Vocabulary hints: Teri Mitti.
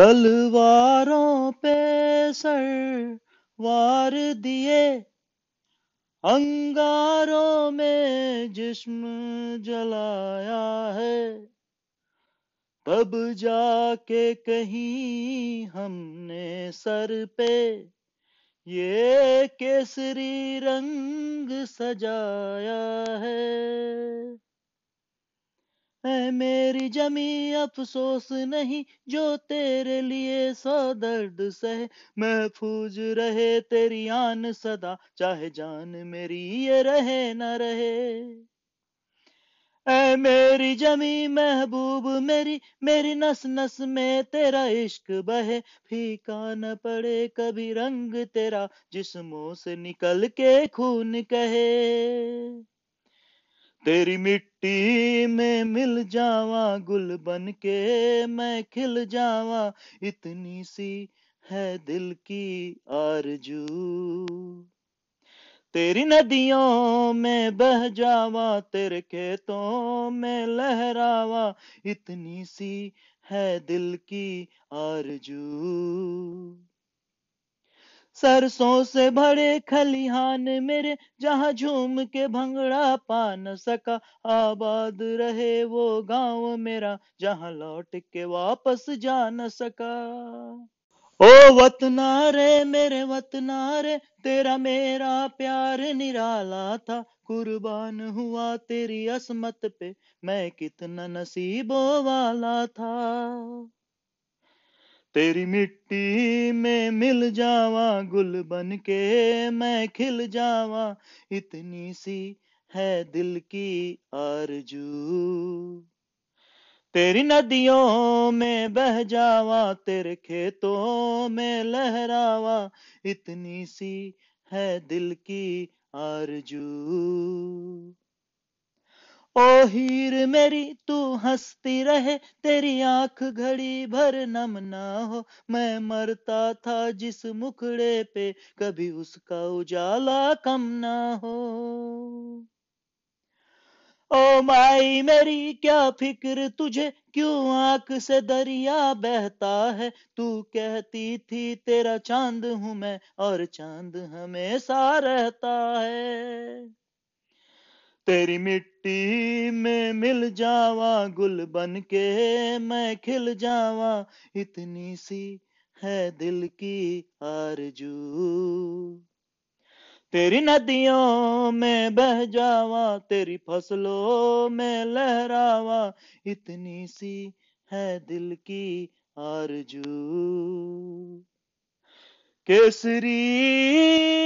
तलवारों पे सर वार दिए, अंगारों में जिस्म जलाया है। तब जाके कहीं हमने सर पे ये केसरी रंग सजाया है। ऐ मेरी जमी अफसोस नहीं जो तेरे लिए सौ दर्द सहे, महफूज रहे तेरी आन सदा चाहे जान मेरी ये रहे न रहे। ऐ मेरी जमी महबूब मेरी, मेरी नस नस में तेरा इश्क बहे, फीका न पड़े कभी रंग तेरा जिस्मों से निकल के खून कहे। तेरी मिट्टी में मिल जावा गुल बन के मैं खिल जावा, इतनी सी है दिल की आरजू। तेरी नदियों में बह जावा तेरे खेतों में लहरावा, इतनी सी है दिल की आरजू। सरसों से भरे खलिहान मेरे जहां झूम के भंगड़ा पा न सका, आबाद रहे वो गांव मेरा जहां लौट के वापस जा न सका। ओ वतना रे मेरे वतना रे, तेरा मेरा प्यार निराला था, कुर्बान हुआ तेरी असमत पे मैं कितना नसीबों वाला था। तेरी मिट्टी में मिल जावा गुल बन के मैं खिल जावा, इतनी सी है दिल की आरजू। तेरी नदियों में बह जावा तेरे खेतों में लहरावा, इतनी सी है दिल की आरजू। ओ हीर मेरी तू हंसती रहे, तेरी आंख घड़ी भर नम ना हो, मैं मरता था जिस मुखड़े पे कभी उसका उजाला कम ना हो। ओ माई मेरी क्या फिक्र तुझे, क्यों आंख से दरिया बहता है, तू कहती थी तेरा चांद हूं मैं और चांद हमेशा रहता है। तेरी मिट्टी में मिल जावा गुल बन के मैं खिल जावा, इतनी सी है दिल की आरजू। तेरी नदियों में बह जावा तेरी फसलों में लहरावा, इतनी सी है दिल की आरजू। केसरी